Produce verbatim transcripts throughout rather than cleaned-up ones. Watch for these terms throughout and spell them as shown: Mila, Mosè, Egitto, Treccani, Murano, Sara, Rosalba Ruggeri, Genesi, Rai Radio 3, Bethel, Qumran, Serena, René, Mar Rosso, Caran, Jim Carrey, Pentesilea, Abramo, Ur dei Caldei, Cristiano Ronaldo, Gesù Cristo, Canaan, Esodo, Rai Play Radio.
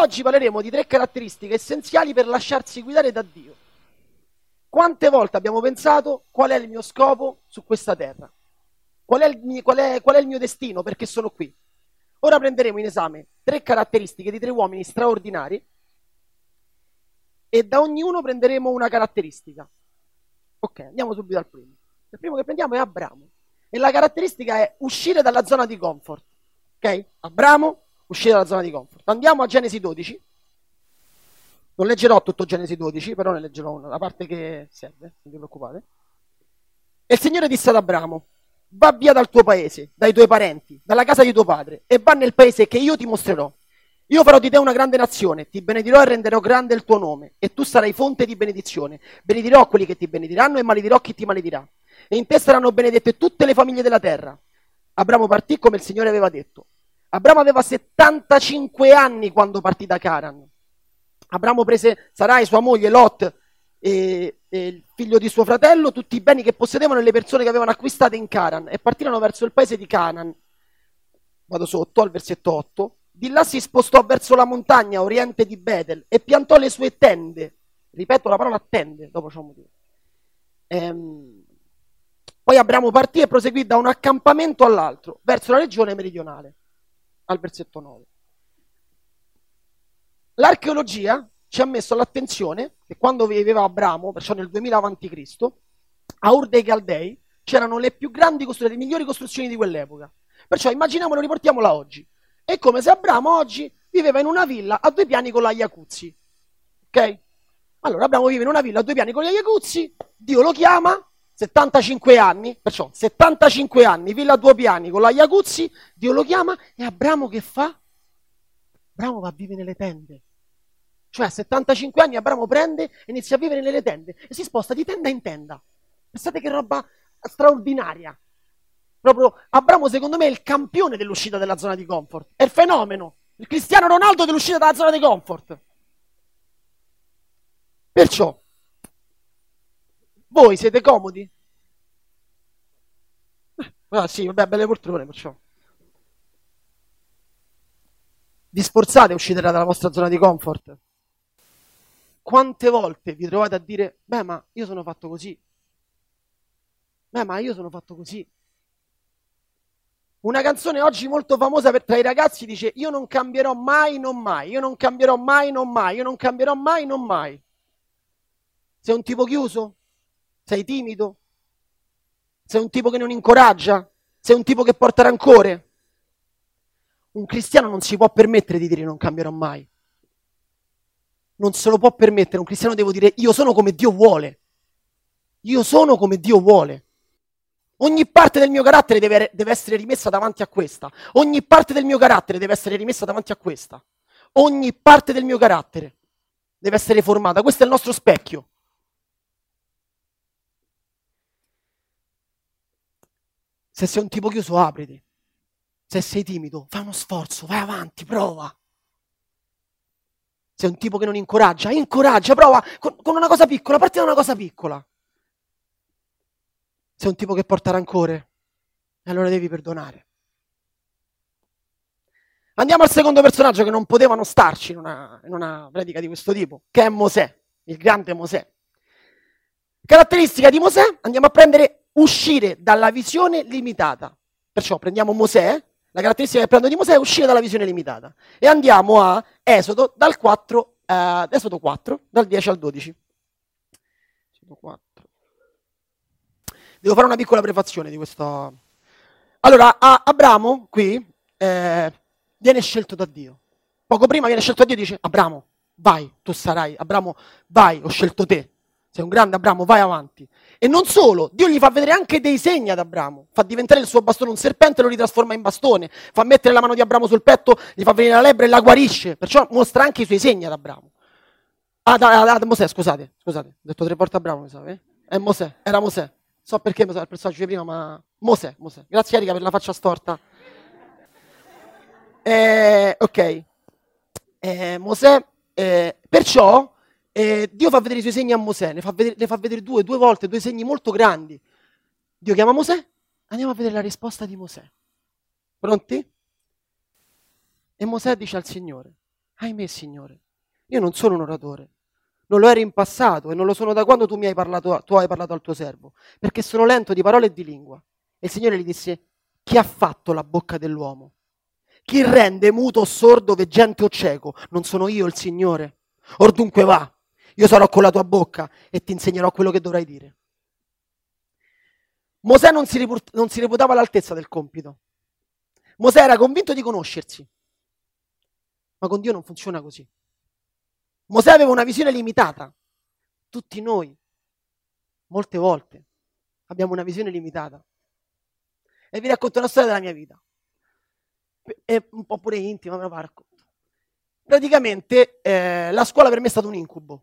Oggi parleremo di tre caratteristiche essenziali per lasciarsi guidare da Dio. Quante volte abbiamo pensato qual è il mio scopo su questa terra? Qual è il mio, qual è, qual è il mio destino? Perché sono qui? Ora prenderemo in esame tre caratteristiche di tre uomini straordinari e da ognuno prenderemo una caratteristica. Ok, andiamo subito al primo. Il primo che prendiamo è Abramo. E la caratteristica è uscire dalla zona di comfort. Ok? Abramo, uscire dalla zona di comfort. Andiamo a Genesi dodici. Non leggerò tutto Genesi dodici, però ne leggerò una, la parte che serve, non vi preoccupate. E il Signore disse ad Abramo: va via dal tuo paese, dai tuoi parenti, dalla casa di tuo padre, e va nel paese che io ti mostrerò. Io farò di te una grande nazione, ti benedirò e renderò grande il tuo nome, e tu sarai fonte di benedizione. Benedirò quelli che ti benediranno e maledirò chi ti maledirà. E in te saranno benedette tutte le famiglie della terra. Abramo partì come il Signore aveva detto. Abramo aveva settantacinque anni quando partì da Caran. Abramo prese Sarai, sua moglie, Lot e, e il figlio di suo fratello, tutti i beni che possedevano e le persone che avevano acquistate in Caran, e partirono verso il paese di Canaan. Vado sotto al versetto otto. Di là si spostò verso la montagna a oriente di Bethel e piantò le sue tende. Ripeto la parola tende, dopo c'è un motivo. Ehm, poi Abramo partì e proseguì da un accampamento all'altro, verso la regione meridionale, al versetto nove. L'archeologia ci ha messo all'attenzione che quando viveva Abramo, perciò nel duemila avanti Cristo, a Ur dei Caldei c'erano le più grandi costruzioni, le migliori costruzioni di quell'epoca. Perciò immaginiamolo, riportiamola oggi. È come se Abramo oggi viveva in una villa a due piani con la jacuzzi. Ok? Allora Abramo vive in una villa a due piani con la jacuzzi, Dio lo chiama, settantacinque anni, perciò settantacinque anni, villa a due piani con la jacuzzi, Dio lo chiama e Abramo che fa? Abramo va a vivere nelle tende. Cioè a settantacinque anni Abramo prende e inizia a vivere nelle tende e si sposta di tenda in tenda. Pensate che roba straordinaria. Proprio Abramo secondo me è il campione dell'uscita dalla zona di comfort, è il fenomeno, il Cristiano Ronaldo dell'uscita dalla zona di comfort. Perciò, voi siete comodi? Ah sì, vabbè, belle poltrone, perciò. Vi sforzate a uscire dalla vostra zona di comfort? Quante volte vi trovate a dire, beh ma io sono fatto così, beh ma io sono fatto così. Una canzone oggi molto famosa per, tra i ragazzi dice io non cambierò mai, non mai, io non cambierò mai, non mai, io non cambierò mai, non mai. Sei un tipo chiuso? Sei timido? Sei un tipo che non incoraggia? Sei un tipo che porta rancore? Un cristiano non si può permettere di dire non cambierò mai. Non se lo può permettere, un cristiano deve dire io sono come Dio vuole. Io sono come Dio vuole. Ogni parte del mio carattere deve, deve essere rimessa davanti a questa. Ogni parte del mio carattere deve essere rimessa davanti a questa. Ogni parte del mio carattere deve essere formata. Questo è il nostro specchio. Se sei un tipo chiuso, apriti. Se sei timido, fai uno sforzo, vai avanti, prova. Se sei un tipo che non incoraggia, incoraggia, prova con, con una cosa piccola, parti da una cosa piccola. Sei un tipo che porta rancore, e allora devi perdonare. Andiamo al secondo personaggio che non potevano starci in una, in una predica di questo tipo, che è Mosè, il grande Mosè. Caratteristica di Mosè, andiamo a prendere uscire dalla visione limitata. Perciò prendiamo Mosè, la caratteristica che prendo di Mosè è uscire dalla visione limitata. E andiamo a Esodo, dal quattro, eh, Esodo quattro, dal dieci al dodici. Esodo quattro. Devo fare una piccola prefazione di questo. Allora, a Abramo qui eh, viene scelto da Dio. Poco prima viene scelto da Dio e dice Abramo, vai, tu sarai. Abramo, vai, ho scelto te. Sei un grande Abramo, vai avanti. E non solo, Dio gli fa vedere anche dei segni ad Abramo. Fa diventare il suo bastone un serpente e lo ritrasforma in bastone. Fa mettere la mano di Abramo sul petto, gli fa venire la lebbra e la guarisce. Perciò mostra anche i suoi segni ad Abramo. Ad, ad, ad Mosè, scusate, scusate. Ho detto tre volte Abramo, mi sa, eh? È Mosè, era Mosè. So perché il personaggio di prima, ma Mosè, Mosè. Grazie Erika per la faccia storta. Eh, ok, eh, Mosè, eh, perciò eh, Dio fa vedere i suoi segni a Mosè, ne fa vedere, ne fa vedere due, due volte, due segni molto grandi. Dio chiama Mosè, andiamo a vedere la risposta di Mosè. Pronti? E Mosè dice al Signore, ahimè Signore, io non sono un oratore, non lo ero in passato e non lo sono da quando tu mi hai parlato, tu hai parlato al tuo servo, perché sono lento di parole e di lingua. E il Signore gli disse: chi ha fatto la bocca dell'uomo? Chi rende muto o sordo, veggente o cieco? Non sono io il Signore? Or dunque va, io sarò con la tua bocca e ti insegnerò quello che dovrai dire. Mosè non si, riput- non si reputava all'altezza del compito. Mosè era convinto di conoscersi, ma con Dio non funziona così. Mosè aveva una visione limitata. Tutti noi, molte volte, abbiamo una visione limitata. E vi racconto una storia della mia vita. È un po' pure intima, me la racconto. Praticamente eh, la scuola per me è stato un incubo,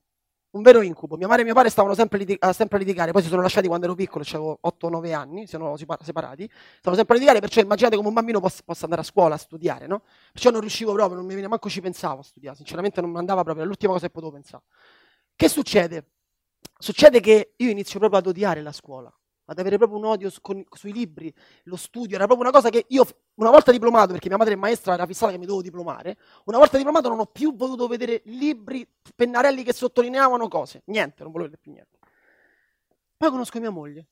un vero incubo. Mia madre e mio padre stavano sempre, litig- sempre a litigare, poi si sono lasciati quando ero piccolo, avevo otto nove anni, se no separati. Stavano sempre a litigare, perciò immaginate come un bambino possa, possa andare a scuola a studiare, no? Perciò non riuscivo proprio, non mi veniva, manco ci pensavo a studiare, sinceramente non andava proprio, era l'ultima cosa che potevo pensare. Che succede? Succede che io inizio proprio ad odiare la scuola, ad avere proprio un odio su, con, sui libri, lo studio, era proprio una cosa che io, una volta diplomato, perché mia madre è maestra, era fissata che mi dovevo diplomare, una volta diplomato non ho più voluto vedere libri, pennarelli che sottolineavano cose, niente, non volevo vedere più niente. Poi conosco mia moglie,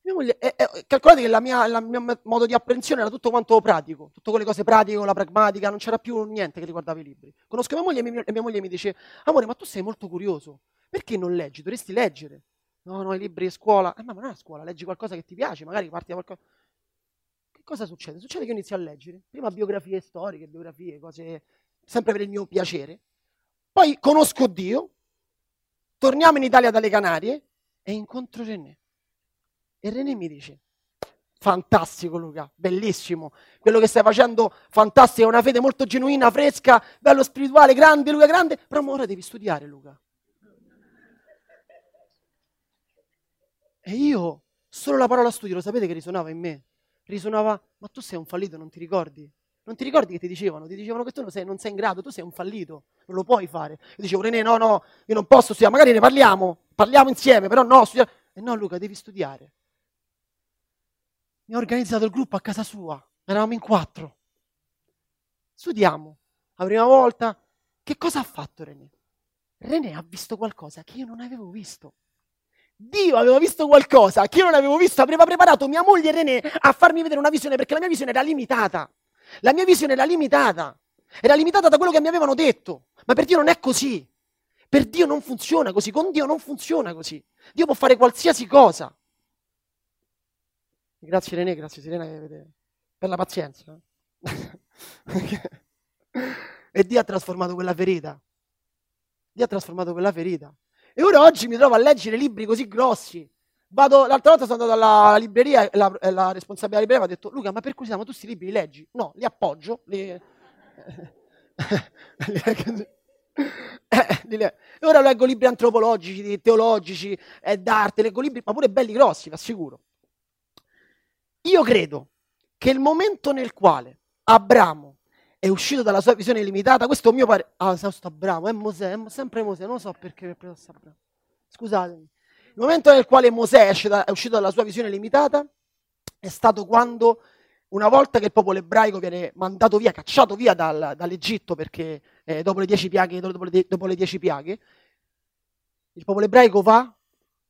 mia moglie è, è, calcolate che la mia, la mia modo di apprensione era tutto quanto pratico, tutte quelle cose pratiche, la pragmatica, non c'era più niente che riguardava i libri. Conosco mia moglie e mia, e mia moglie mi dice: amore, ma tu sei molto curioso, perché non leggi? Dovresti leggere. No, no, i libri a scuola. Eh, ma non è a scuola, leggi qualcosa che ti piace, magari parti da qualcosa. Che cosa succede? Succede che io inizio a leggere. Prima biografie storiche, biografie, cose sempre per il mio piacere. Poi conosco Dio, torniamo in Italia dalle Canarie e incontro René. E René mi dice: fantastico Luca, bellissimo, quello che stai facendo, fantastico, è una fede molto genuina, fresca, bello spirituale, grande Luca, grande, però ora devi studiare Luca. E io, solo la parola studio, lo sapete che risuonava in me? Risuonava: ma tu sei un fallito, non ti ricordi? Non ti ricordi che ti dicevano? Ti dicevano che tu non sei, non sei in grado, tu sei un fallito, non lo puoi fare. Io dicevo: René, no, no, io non posso studiare, magari ne parliamo, parliamo insieme, però no, studiare. E no Luca, devi studiare. Mi ha organizzato il gruppo a casa sua, eravamo in quattro. Studiamo, la prima volta. Che cosa ha fatto René? René ha visto qualcosa che io non avevo visto. Dio aveva visto qualcosa che io non avevo visto, aveva preparato mia moglie e René a farmi vedere una visione, perché la mia visione era limitata, la mia visione era limitata, era limitata da quello che mi avevano detto, ma per Dio non è così, per Dio non funziona così, con Dio non funziona così, Dio può fare qualsiasi cosa. Grazie René, grazie Serena per la pazienza. E Dio ha trasformato quella ferita, Dio ha trasformato quella ferita. E ora oggi mi trovo a leggere libri così grossi. Vado, l'altra volta sono andato alla libreria, la, la responsabile della libreria mi ha detto: Luca, ma per curiosità, ma tu questi libri li leggi? No, li appoggio, li... e ora leggo libri antropologici, teologici, eh, d'arte, leggo libri, ma pure belli grossi, vi assicuro. Io credo che il momento nel quale Abramo è uscito dalla sua visione limitata, questo è un mio parere. Ah, sta Abramo, è Mosè, è sempre Mosè, non so perché mi ha preso Abramo. Scusatemi. Il momento nel quale Mosè è uscito dalla sua visione limitata è stato quando, una volta che il popolo ebraico viene mandato via, cacciato via dal, dall'Egitto, perché eh, dopo le dieci piaghe, dopo le, dopo le dieci piaghe, il popolo ebraico va,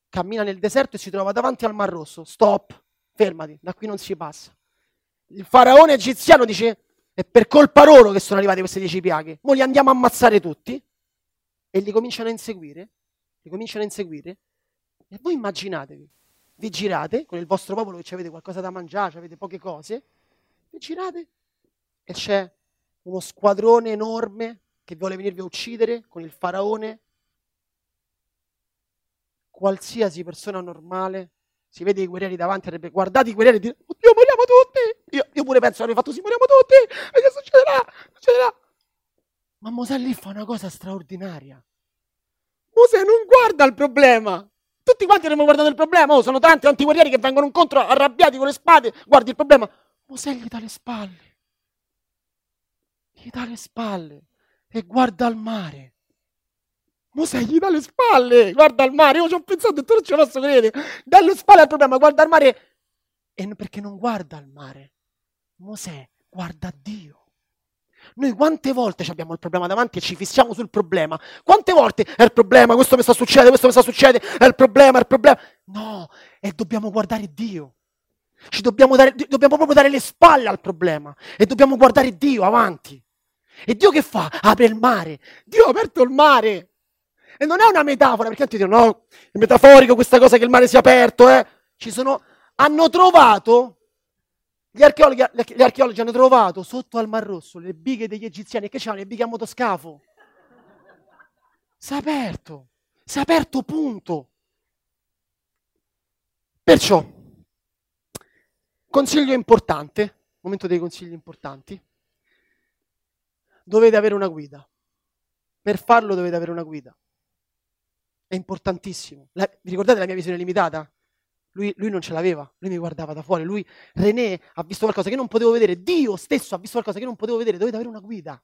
cammina nel deserto e si trova davanti al Mar Rosso. Stop, fermati, da qui non si passa. Il faraone egiziano dice: è per colpa loro che sono arrivate queste dieci piaghe. Noi li andiamo a ammazzare tutti. E li cominciano a inseguire. Li cominciano a inseguire. E voi immaginatevi. Vi girate con il vostro popolo che avete qualcosa da mangiare, avete poche cose. Vi girate e c'è uno squadrone enorme che vuole venirvi a uccidere con il faraone. Qualsiasi persona normale si vede i guerrieri davanti, avrebbe guardato i guerrieri e dire: oddio, moriamo tutti! Io, io pure penso, avrei fatto sì, moriamo tutti, e che succederà? Succederà. Ma Mosè lì fa una cosa straordinaria. Mosè non guarda il problema. Tutti quanti avremmo guardato il problema. Oh, sono tanti, tanti guerrieri che vengono incontro arrabbiati con le spade. Guardi il problema. Mosè gli dà le spalle. Gli dà le spalle e guarda al mare. Mosè gli dà le spalle, guarda al mare. Io ci ho pensato e tu non ce lo posso credere. Dà le spalle al problema, guarda al mare. E perché non guarda al mare? Mosè guarda Dio. Noi quante volte abbiamo il problema davanti e ci fissiamo sul problema? Quante volte è il problema, questo mi sta succedendo, questo mi sta succedendo, è il problema, è il problema. No, e dobbiamo guardare Dio. Ci dobbiamo, dare, dobbiamo proprio dare le spalle al problema e dobbiamo guardare Dio avanti. E Dio che fa? Apre il mare. Dio ha aperto il mare. E non è una metafora, perché tanti dicono no, è metaforico questa cosa che il mare sia aperto. Eh. Ci sono, hanno trovato, gli archeologi, gli archeologi hanno trovato sotto al Mar Rosso le bighe degli egiziani, che c'erano le bighe a motoscafo. Si è aperto, si è aperto punto. Perciò, consiglio importante, momento dei consigli importanti, dovete avere una guida. Per farlo dovete avere una guida. È importantissimo. La, vi ricordate la mia visione limitata? Lui, lui non ce l'aveva, lui mi guardava da fuori. Lui, René, ha visto qualcosa che non potevo vedere. Dio stesso ha visto qualcosa che non potevo vedere. Dovete avere una guida.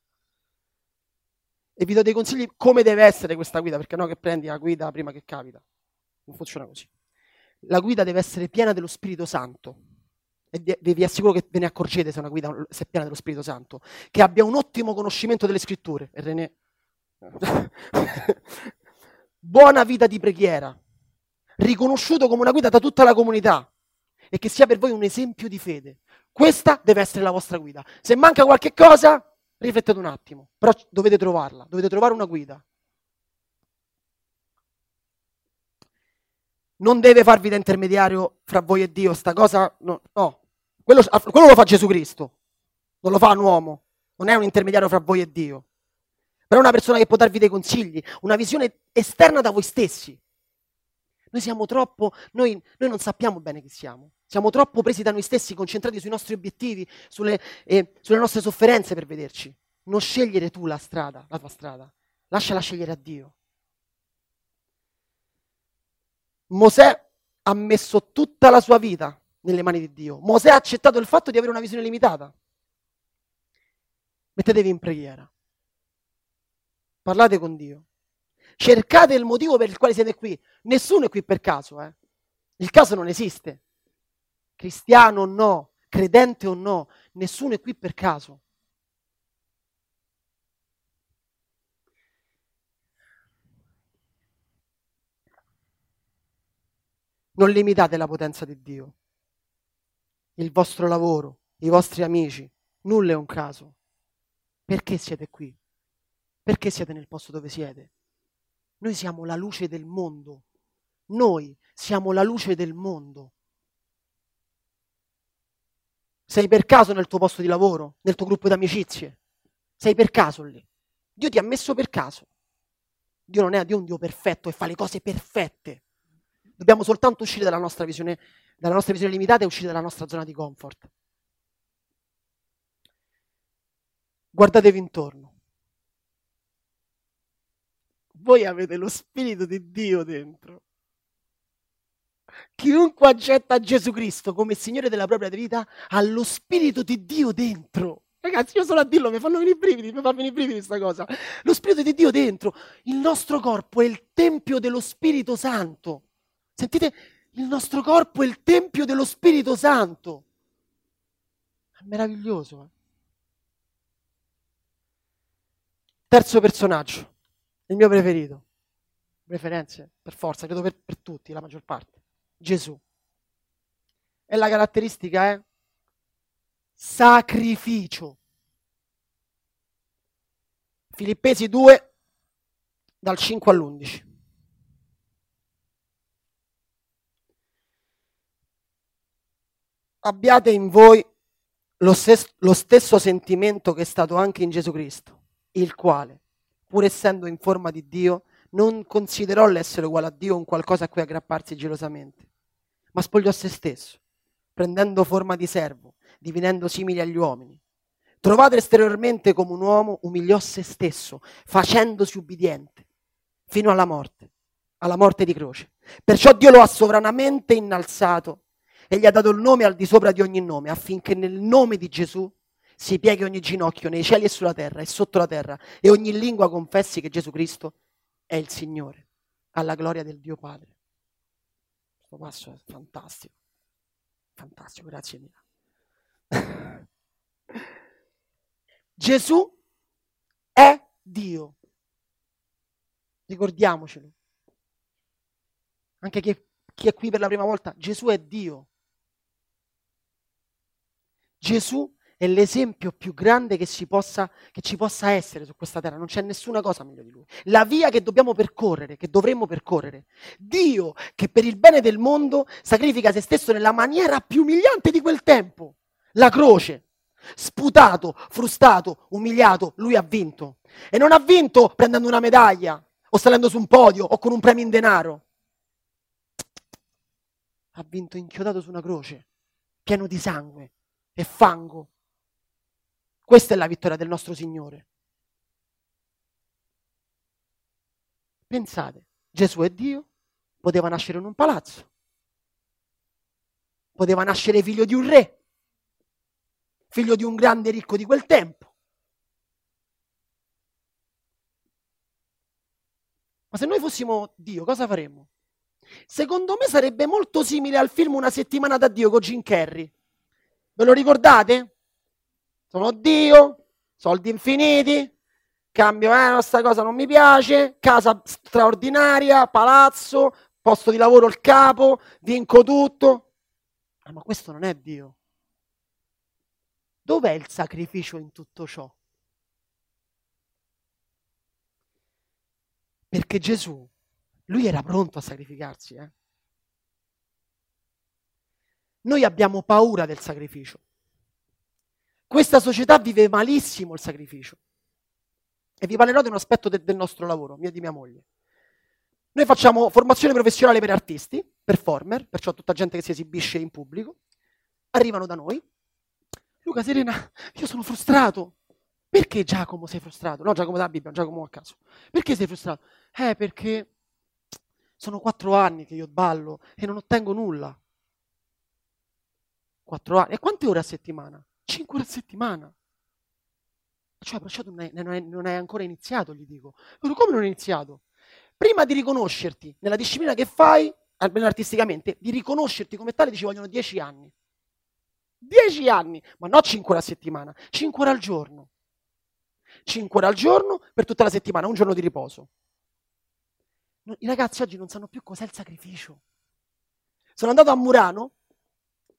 E vi do dei consigli come deve essere questa guida, perché no che prendi la guida prima che capita. Non funziona così. La guida deve essere piena dello Spirito Santo. E vi assicuro che ve ne accorgete se una guida se è piena dello Spirito Santo, che abbia un ottimo conoscimento delle scritture. E René, buona vita di preghiera, riconosciuto come una guida da tutta la comunità, e che sia per voi un esempio di fede. Questa deve essere la vostra guida. Se manca qualche cosa, riflettete un attimo, però dovete trovarla, dovete trovare una guida. Non deve farvi da intermediario fra voi e Dio, sta cosa no, no. Quello, quello lo fa Gesù Cristo, non lo fa un uomo, non è un intermediario fra voi e Dio, però è una persona che può darvi dei consigli, una visione esterna da voi stessi. Noi siamo troppo, noi, noi non sappiamo bene chi siamo, siamo troppo presi da noi stessi, concentrati sui nostri obiettivi, sulle, eh, sulle nostre sofferenze per vederci. Non scegliere tu la strada, la tua strada, lasciala scegliere a Dio. Mosè ha messo tutta la sua vita nelle mani di Dio. Mosè ha accettato il fatto di avere una visione limitata. Mettetevi in preghiera. Parlate con Dio. Cercate il motivo per il quale siete qui. Nessuno è qui per caso. Eh? Il caso non esiste. Cristiano o no, credente o no, nessuno è qui per caso. Non limitate la potenza di Dio. Il vostro lavoro, i vostri amici, nulla è un caso. Perché siete qui? Perché siete nel posto dove siete? Noi siamo la luce del mondo. Noi siamo la luce del mondo. Sei per caso nel tuo posto di lavoro, nel tuo gruppo di amicizie? Sei per caso lì. Dio ti ha messo per caso. Dio non è un Dio perfetto e fa le cose perfette. Dobbiamo soltanto uscire dalla nostra visione, dalla nostra visione limitata e uscire dalla nostra zona di comfort. Guardatevi intorno. Voi avete lo Spirito di Dio dentro. Chiunque accetta Gesù Cristo come Signore della propria vita ha lo Spirito di Dio dentro. Ragazzi, io solo a dirlo mi fanno venire i brividi, mi fanno venire i brividi questa cosa. Lo Spirito di Dio dentro. Il nostro corpo è il tempio dello Spirito Santo. Sentite, il nostro corpo è il tempio dello Spirito Santo. È meraviglioso. Eh? Terzo personaggio, il mio preferito. Preferenze, per forza, credo per, per tutti, la maggior parte. Gesù. E la caratteristica è sacrificio. Filippesi due, dal cinque all'undici. Abbiate in voi lo stesso, lo stesso sentimento che è stato anche in Gesù Cristo, il quale, pur essendo in forma di Dio, non considerò l'essere uguale a Dio un qualcosa a cui aggrapparsi gelosamente, ma spogliò se stesso, prendendo forma di servo, divenendo simile agli uomini. Trovato esteriormente come un uomo, umiliò se stesso, facendosi ubbidiente, fino alla morte, alla morte di croce. Perciò Dio lo ha sovranamente innalzato e gli ha dato il nome al di sopra di ogni nome, affinché nel nome di Gesù si pieghi ogni ginocchio nei cieli e sulla terra e sotto la terra, e ogni lingua confessi che Gesù Cristo è il Signore, alla gloria del Dio Padre. Questo passo è fantastico, fantastico, grazie mille. Gesù è Dio. Ricordiamocelo. Anche che, chi è qui per la prima volta, Gesù è Dio. Gesù è l'esempio più grande che ci possa, che ci possa essere su questa terra. Non c'è nessuna cosa meglio di lui. La via che dobbiamo percorrere, che dovremmo percorrere. Dio che per il bene del mondo sacrifica se stesso nella maniera più umiliante di quel tempo. La croce. Sputato, frustato, umiliato, lui ha vinto. E non ha vinto prendendo una medaglia, o salendo su un podio, o con un premio in denaro. Ha vinto inchiodato su una croce, pieno di sangue e fango. Questa è la vittoria del nostro Signore. Pensate, Gesù è Dio, poteva nascere in un palazzo, poteva nascere figlio di un re, figlio di un grande ricco di quel tempo. Ma se noi fossimo Dio, cosa faremmo? Secondo me sarebbe molto simile al film Una settimana da Dio con Jim Carrey. Ve lo ricordate? Sono Dio, soldi infiniti, cambio, eh, questa cosa non mi piace, casa straordinaria, palazzo, posto di lavoro il capo, vinco tutto. Ah, ma questo non è Dio. Dov'è il sacrificio in tutto ciò? Perché Gesù, lui era pronto a sacrificarsi. Eh? Noi abbiamo paura del sacrificio. Questa società vive malissimo il sacrificio. E vi parlerò di un aspetto de- del nostro lavoro, mio e di mia moglie. Noi facciamo formazione professionale per artisti, performer, perciò tutta gente che si esibisce in pubblico. Arrivano da noi. Luca, Serena, io sono frustrato. Perché Giacomo sei frustrato? No, Giacomo dalla Bibbia, Giacomo a caso. Perché sei frustrato? Eh, perché... Sono quattro anni che io ballo e non ottengo nulla. Quattro anni. E quante ore a settimana? Cinque ore a settimana. Cioè, perciò tu non hai ancora iniziato, gli dico. Come non hai iniziato? Prima di riconoscerti nella disciplina che fai, almeno artisticamente, di riconoscerti come tale ci vogliono dieci anni. Dieci anni, ma non cinque ore a settimana, cinque ore al giorno. Cinque ore al giorno per tutta la settimana, un giorno di riposo. I ragazzi oggi non sanno più cos'è il sacrificio. Sono andato a Murano,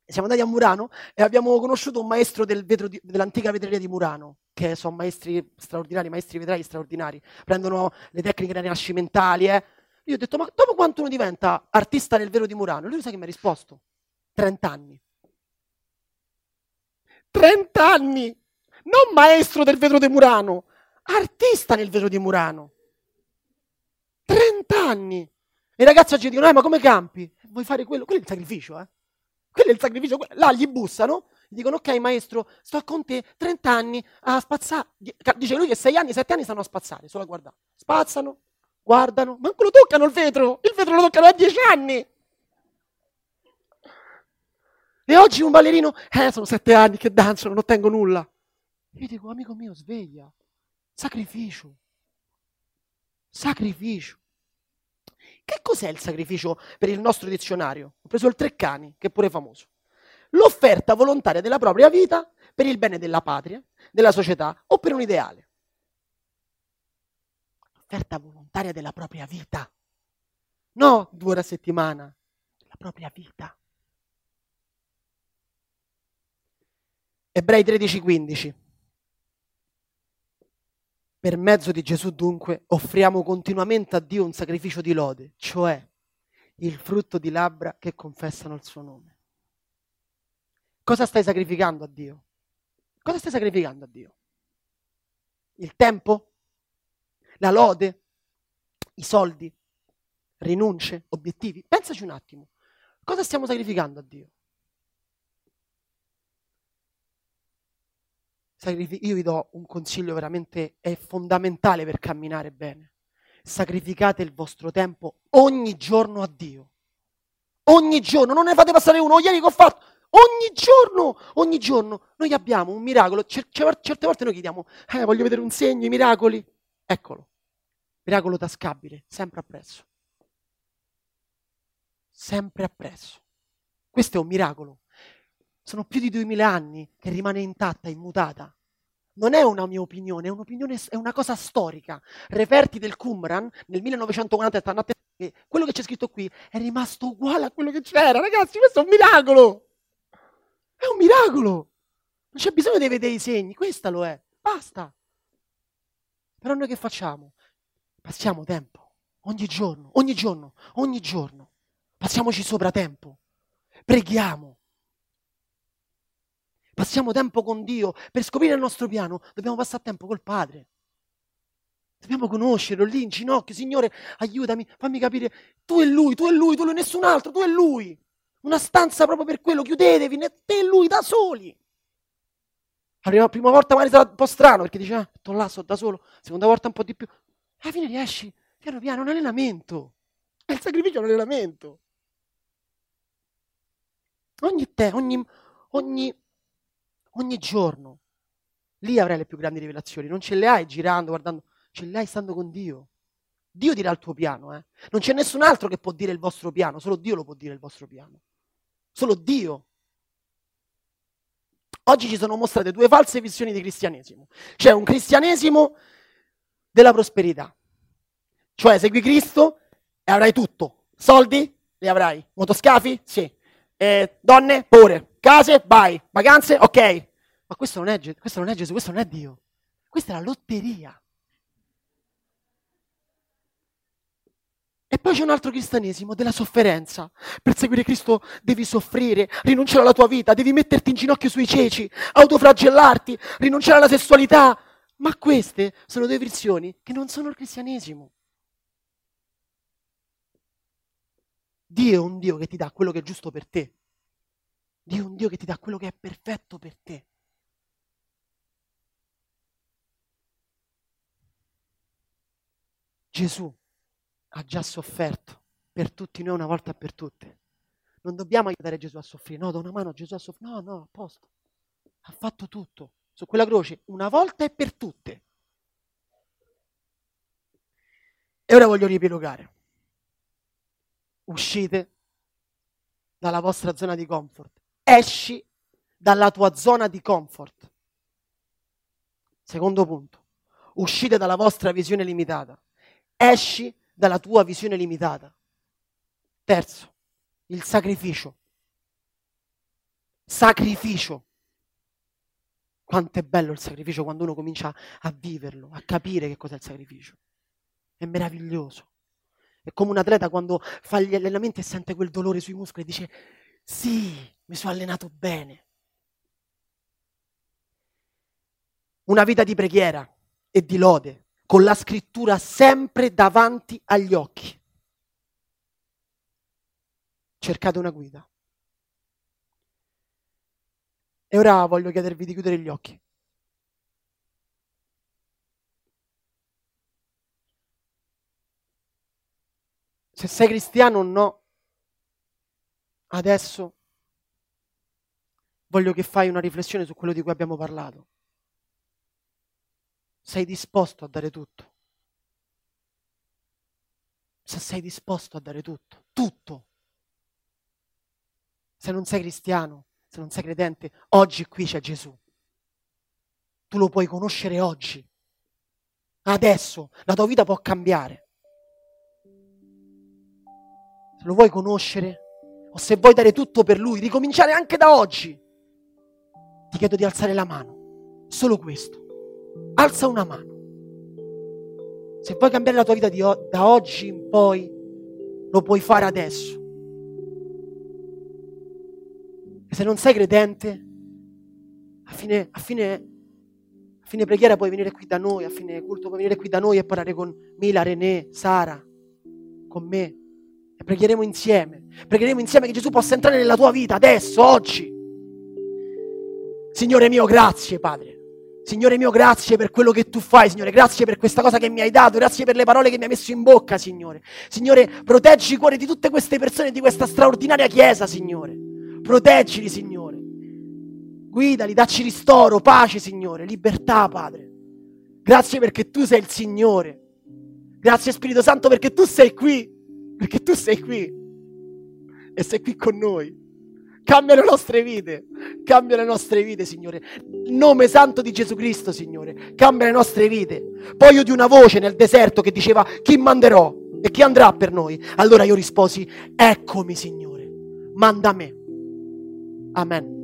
siamo andati a Murano e abbiamo conosciuto un maestro del vetro di, dell'antica vetreria di Murano, che sono maestri straordinari, maestri vetrai straordinari, prendono le tecniche rinascimentali. Eh. Io ho detto, ma dopo quanto uno diventa artista nel vetro di Murano? Lui sa che mi ha risposto? trenta anni. trenta anni! Non maestro del vetro di Murano, artista nel vetro di Murano. trenta anni! E i ragazzi oggi dicono, eh, ma come campi? Vuoi fare quello? Quello è il sacrificio, eh? Quello è il sacrificio. Là gli bussano, gli dicono, ok maestro, sto con te trenta anni a spazzare. Dice lui che sei anni, sette anni stanno a spazzare, solo a guardare. Spazzano, guardano, ma ancora lo toccano il vetro! Il vetro lo toccano a dieci anni! E oggi un ballerino, eh, sono sette anni che danzo, non ottengo nulla. Io dico, amico mio, sveglia. Sacrificio. Sacrificio. Che cos'è il sacrificio per il nostro dizionario? Ho preso il Treccani, che è pure famoso. L'offerta volontaria della propria vita per il bene della patria, della società o per un ideale. L'offerta volontaria della propria vita. No due ore a settimana. La propria vita. Ebrei tredici quindici. Per mezzo di Gesù dunque offriamo continuamente a Dio un sacrificio di lode, cioè il frutto di labbra che confessano il suo nome. Cosa stai sacrificando a Dio? Cosa stai sacrificando a Dio? Il tempo? La lode? I soldi? Rinunce? Obiettivi? Pensaci un attimo. Cosa stiamo sacrificando a Dio? Io vi do un consiglio veramente è fondamentale per camminare bene. Sacrificate il vostro tempo ogni giorno a Dio. Ogni giorno, non ne fate passare uno, ieri che ho fatto. Ogni giorno, ogni giorno. Noi abbiamo un miracolo. C- c- certe volte noi chiediamo, eh, voglio vedere un segno, i miracoli. Eccolo, miracolo tascabile, sempre appresso. Sempre appresso. Questo è un miracolo. Sono più di duemila anni che rimane intatta, immutata. non è una mia opinione, è un'opinione, è una cosa storica. Reperti del Qumran nel millenovecentoquaranta stanno attenti che quello che c'è scritto qui è rimasto uguale a quello che c'era. Ragazzi, questo è un miracolo! È un miracolo! Non c'è bisogno di vedere i segni, questa lo è, basta! Però noi che facciamo? Passiamo tempo, ogni giorno, ogni giorno, ogni giorno. Passiamoci sopra tempo, preghiamo. Passiamo tempo con Dio, per scoprire il nostro piano dobbiamo passare tempo col Padre. Dobbiamo conoscerlo lì in ginocchio, Signore aiutami, fammi capire, tu e Lui, tu e Lui, tu e Lui, nessun altro, tu e Lui. Una stanza proprio per quello, chiudetevi, te e Lui da soli. La prima, prima volta magari sarà un po' strano, perché dici, ah, sto là, sto da solo, seconda volta un po' di più. Alla fine riesci, piano piano, un allenamento. Il sacrificio è un allenamento. Ogni te, ogni, ogni, ogni giorno, lì avrai le più grandi rivelazioni. Non ce le hai girando, guardando, ce le hai stando con Dio. Dio dirà il tuo piano, eh. Non c'è nessun altro che può dire il vostro piano, solo Dio lo può dire il vostro piano. Solo Dio. Oggi ci sono mostrate due false visioni di cristianesimo. C'è un cristianesimo della prosperità. Cioè segui Cristo e avrai tutto. Soldi? Li avrai. Motoscafi? Sì. Eh, donne? Pure. Case? Vai. Vacanze? Ok. Ma questo non è, questo non è Gesù, questo non è Dio. Questa è la lotteria. E poi c'è un altro cristianesimo della sofferenza. Per seguire Cristo devi soffrire, rinunciare alla tua vita, devi metterti in ginocchio sui ceci, autoflagellarti, rinunciare alla sessualità. Ma queste sono due versioni che non sono il cristianesimo. Dio è un Dio che ti dà quello che è giusto per te. Dio è un Dio che ti dà quello che è perfetto per te. Gesù ha già sofferto per tutti noi una volta per tutte. Non dobbiamo aiutare Gesù a soffrire. No, do una mano a Gesù a soffrire. No, no, a posto. Ha fatto tutto. Su quella croce, una volta e per tutte. E ora voglio riepilogare. Uscite dalla vostra zona di comfort. Esci dalla tua zona di comfort. Secondo punto. Uscite dalla vostra visione limitata. Esci dalla tua visione limitata. Terzo, il sacrificio. Sacrificio. Quanto è bello il sacrificio quando uno comincia a viverlo, a capire che cos'è il sacrificio. È meraviglioso. È come un atleta quando fa gli allenamenti e sente quel dolore sui muscoli e dice sì, mi sono allenato bene. Una vita di preghiera e di lode, con la scrittura sempre davanti agli occhi. Cercate una guida. E ora voglio chiedervi di chiudere gli occhi. Se sei cristiano o no, adesso voglio che fai una riflessione su quello di cui abbiamo parlato. Sei disposto a dare tutto? Se sei disposto a dare tutto, tutto. Se non sei cristiano, se non sei credente, oggi qui c'è Gesù. Tu lo puoi conoscere oggi. Adesso la tua vita può cambiare. Se lo vuoi conoscere o se vuoi dare tutto per Lui, ricominciare anche da oggi, ti chiedo di alzare la mano. Solo questo. Alza una mano. Se vuoi cambiare la tua vita di o- da oggi in poi, lo puoi fare adesso. E se non sei credente, a fine, a, fine, a fine preghiera puoi venire qui da noi, a fine culto puoi venire qui da noi e parlare con Mila, René, Sara, con me. E pregheremo insieme. Pregheremo insieme che Gesù possa entrare nella tua vita adesso, oggi. Signore mio, grazie, Padre. Signore mio, grazie per quello che tu fai, Signore, grazie per questa cosa che mi hai dato, grazie per le parole che mi hai messo in bocca, Signore. Signore, proteggi i cuori di tutte queste persone, di questa straordinaria Chiesa, Signore. Proteggili, Signore. Guidali, dacci ristoro, pace, Signore, libertà, Padre. Grazie perché tu sei il Signore. Grazie, Spirito Santo, perché tu sei qui, perché tu sei qui e sei qui con noi. Cambia le nostre vite, cambia le nostre vite, Signore. Il nome santo di Gesù Cristo, Signore, cambia le nostre vite. Poi io di una voce nel deserto che diceva: chi manderò e chi andrà per noi? Allora io risposi: eccomi, Signore, manda me. Amen.